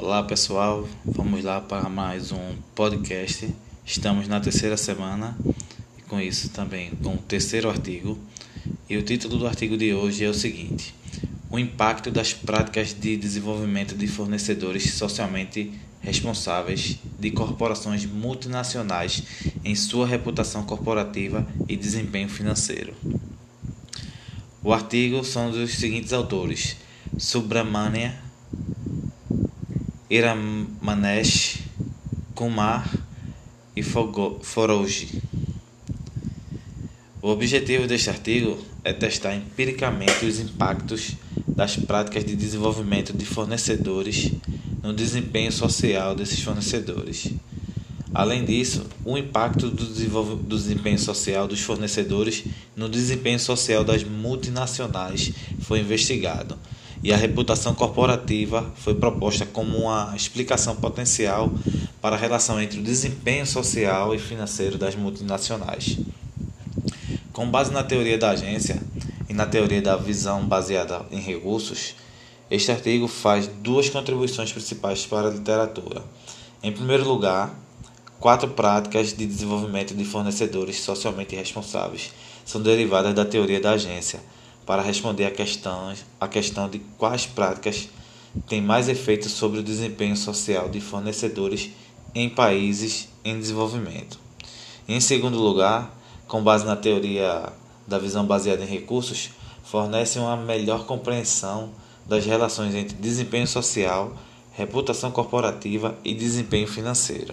Olá pessoal, vamos lá para mais um podcast. Estamos na terceira semana e com isso também com o terceiro artigo. E o título do artigo de hoje é o seguinte: o impacto das práticas de desenvolvimento de fornecedores socialmente responsáveis de corporações multinacionais em sua reputação corporativa e desempenho financeiro. O artigo são dos seguintes autores: Subramanya Iramanesh, Kumar e Forouji. O objetivo deste artigo é testar empiricamente os impactos das práticas de desenvolvimento de fornecedores no desempenho social desses fornecedores. Além disso, o impacto do desempenho social dos fornecedores no desempenho social das multinacionais foi investigado. E a reputação corporativa foi proposta como uma explicação potencial para a relação entre o desempenho social e financeiro das multinacionais. Com base na teoria da agência e na teoria da visão baseada em recursos, este artigo faz duas contribuições principais para a literatura. Em primeiro lugar, 4 práticas de desenvolvimento de fornecedores socialmente responsáveis são derivadas da teoria da agência, para responder à questão de quais práticas têm mais efeito sobre o desempenho social de fornecedores em países em desenvolvimento. Em segundo lugar, com base na teoria da visão baseada em recursos, fornece uma melhor compreensão das relações entre desempenho social, reputação corporativa e desempenho financeiro.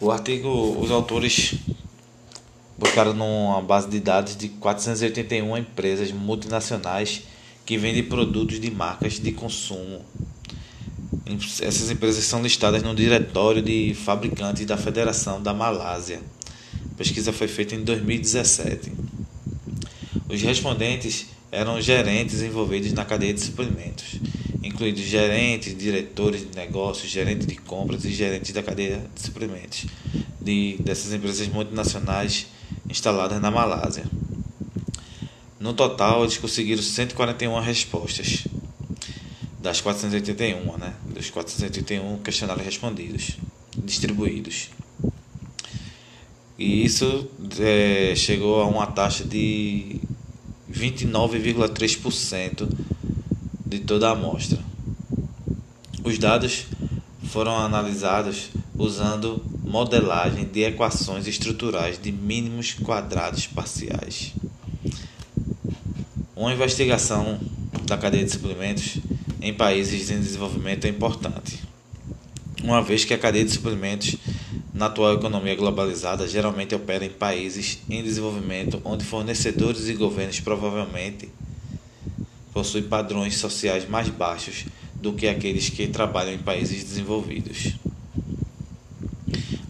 O artigo, os autores buscaram numa base de dados de 481 empresas multinacionais que vendem produtos de marcas de consumo. Essas empresas são listadas no Diretório de Fabricantes da Federação da Malásia. A pesquisa foi feita em 2017. Os respondentes eram gerentes envolvidos na cadeia de suprimentos, incluídos gerentes, diretores de negócios, gerentes de compras e gerentes da cadeia de suprimentos dessas empresas multinacionais instaladas na Malásia. No total, eles conseguiram 141 respostas das 481, dos 481 questionários respondidos, distribuídos. E isso chegou a uma taxa de 29,3% de toda a amostra. Os dados foram analisados usando modelagem de equações estruturais de mínimos quadrados parciais. Uma investigação da cadeia de suprimentos em países em desenvolvimento é importante, uma vez que a cadeia de suprimentos na atual economia globalizada geralmente opera em países em desenvolvimento onde fornecedores e governos provavelmente possuem padrões sociais mais baixos do que aqueles que trabalham em países desenvolvidos.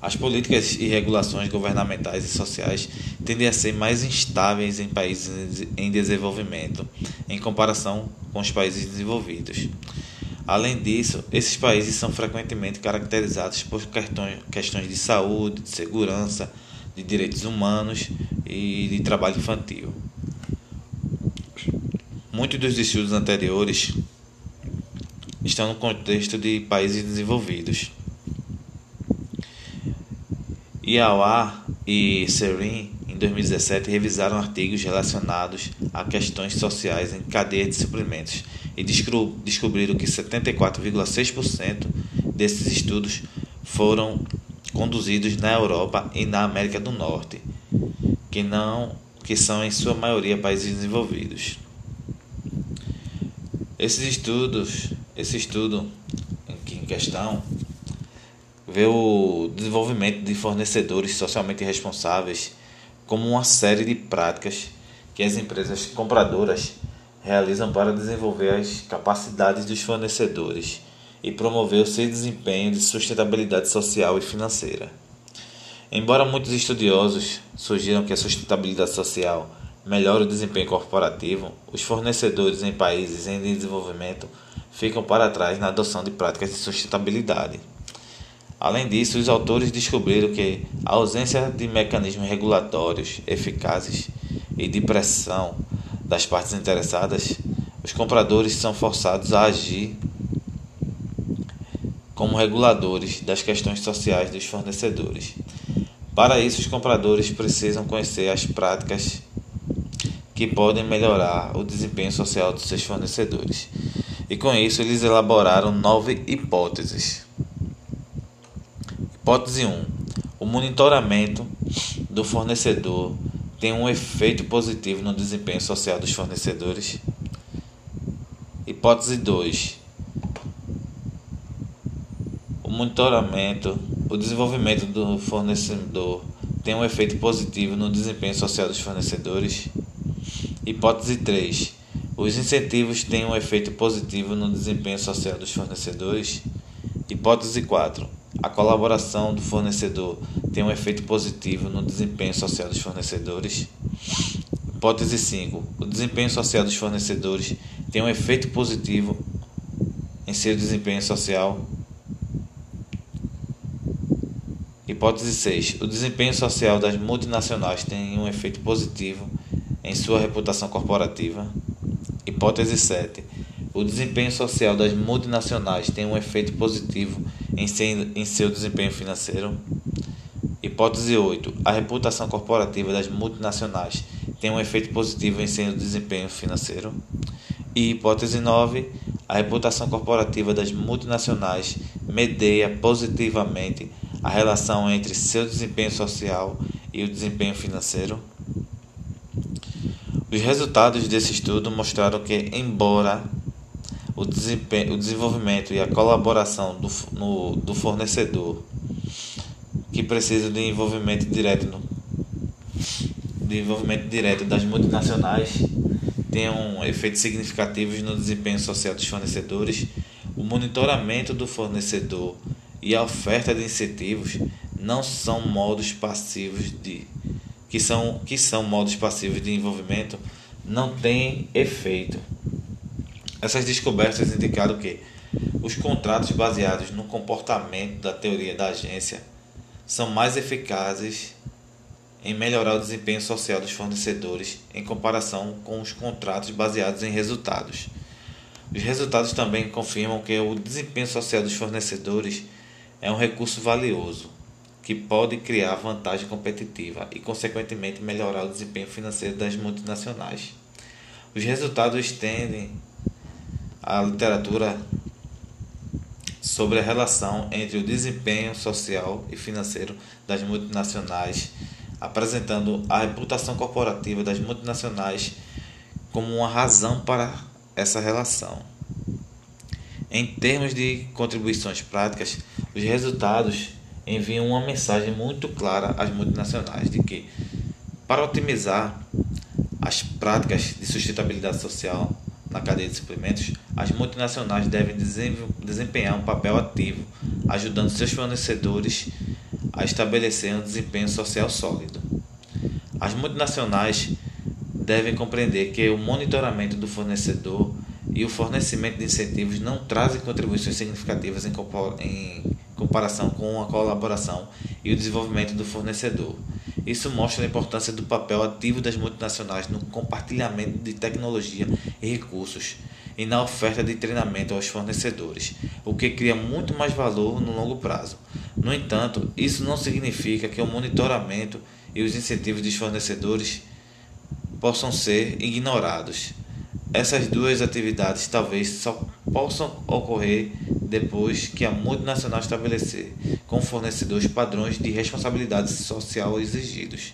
As políticas e regulações governamentais e sociais tendem a ser mais instáveis em países em desenvolvimento, em comparação com os países desenvolvidos. Além disso, esses países são frequentemente caracterizados por questões de saúde, de segurança, de direitos humanos e de trabalho infantil. Muitos dos estudos anteriores estão no contexto de países desenvolvidos. Yawar e Serin, em 2017, revisaram artigos relacionados a questões sociais em cadeia de suprimentos e descobriram que 74,6% desses estudos foram conduzidos na Europa e na América do Norte, que são, em sua maioria, países desenvolvidos. Esse estudo em questão vê o desenvolvimento de fornecedores socialmente responsáveis como uma série de práticas que as empresas compradoras realizam para desenvolver as capacidades dos fornecedores e promover o seu desempenho de sustentabilidade social e financeira. Embora muitos estudiosos sugiram que a sustentabilidade social melhora o desempenho corporativo, os fornecedores em países em desenvolvimento ficam para trás na adoção de práticas de sustentabilidade. Além disso, os autores descobriram que a ausência de mecanismos regulatórios eficazes e de pressão das partes interessadas os compradores são forçados a agir como reguladores das questões sociais dos fornecedores. Para isso, os compradores precisam conhecer as práticas que podem melhorar o desempenho social dos seus fornecedores. E com isso, eles elaboraram 9 hipóteses. Hipótese 1. O monitoramento do fornecedor tem um efeito positivo no desempenho social dos fornecedores. Hipótese 2. O monitoramento, o desenvolvimento do fornecedor tem um efeito positivo no desempenho social dos fornecedores. Hipótese 3. Os incentivos têm um efeito positivo no desempenho social dos fornecedores. Hipótese 4. A colaboração do fornecedor tem um efeito positivo no desempenho social dos fornecedores. Hipótese 5. O desempenho social dos fornecedores tem um efeito positivo em seu desempenho social. Hipótese 6. O desempenho social das multinacionais tem um efeito positivo em sua reputação corporativa. Hipótese 7. O desempenho social das multinacionais tem um efeito positivo em seu desempenho financeiro. Hipótese 8. A reputação corporativa das multinacionais tem um efeito positivo em seu desempenho financeiro. E hipótese 9. A reputação corporativa das multinacionais medeia positivamente a relação entre seu desempenho social e o desempenho financeiro. Os resultados desse estudo mostraram que, embora o desenvolvimento e a colaboração do fornecedor, que precisa de envolvimento direto das multinacionais, tenham efeitos significativos no desempenho social dos fornecedores, o monitoramento do fornecedor e a oferta de incentivos não são modos passivos de envolvimento, não têm efeito. Essas descobertas indicaram que os contratos baseados no comportamento da teoria da agência são mais eficazes em melhorar o desempenho social dos fornecedores em comparação com os contratos baseados em resultados. Os resultados também confirmam que o desempenho social dos fornecedores é um recurso valioso que pode criar vantagem competitiva e, consequentemente, melhorar o desempenho financeiro das multinacionais. Os resultados tendem à literatura sobre a relação entre o desempenho social e financeiro das multinacionais, apresentando a reputação corporativa das multinacionais como uma razão para essa relação. Em termos de contribuições práticas, os resultados enviam uma mensagem muito clara às multinacionais de que, para otimizar as práticas de sustentabilidade social na cadeia de suprimentos, as multinacionais devem desempenhar um papel ativo, ajudando seus fornecedores a estabelecer um desempenho social sólido. As multinacionais devem compreender que o monitoramento do fornecedor e o fornecimento de incentivos não trazem contribuições significativas em comparação com a colaboração e o desenvolvimento do fornecedor. Isso mostra a importância do papel ativo das multinacionais no compartilhamento de tecnologia e recursos e na oferta de treinamento aos fornecedores, o que cria muito mais valor no longo prazo. No entanto, isso não significa que o monitoramento e os incentivos dos fornecedores possam ser ignorados. Essas duas atividades talvez só possam ocorrer depois que a multinacional estabelecer com fornecedores padrões de responsabilidade social exigidos.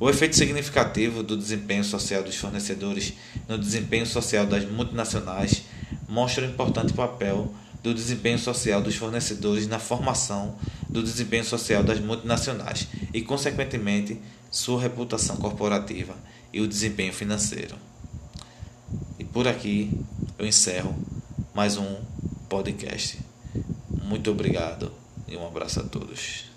O efeito significativo do desempenho social dos fornecedores no desempenho social das multinacionais mostra o importante papel do desempenho social dos fornecedores na formação do desempenho social das multinacionais e, consequentemente, sua reputação corporativa e o desempenho financeiro. E por aqui eu encerro mais um podcast. Muito obrigado e um abraço a todos.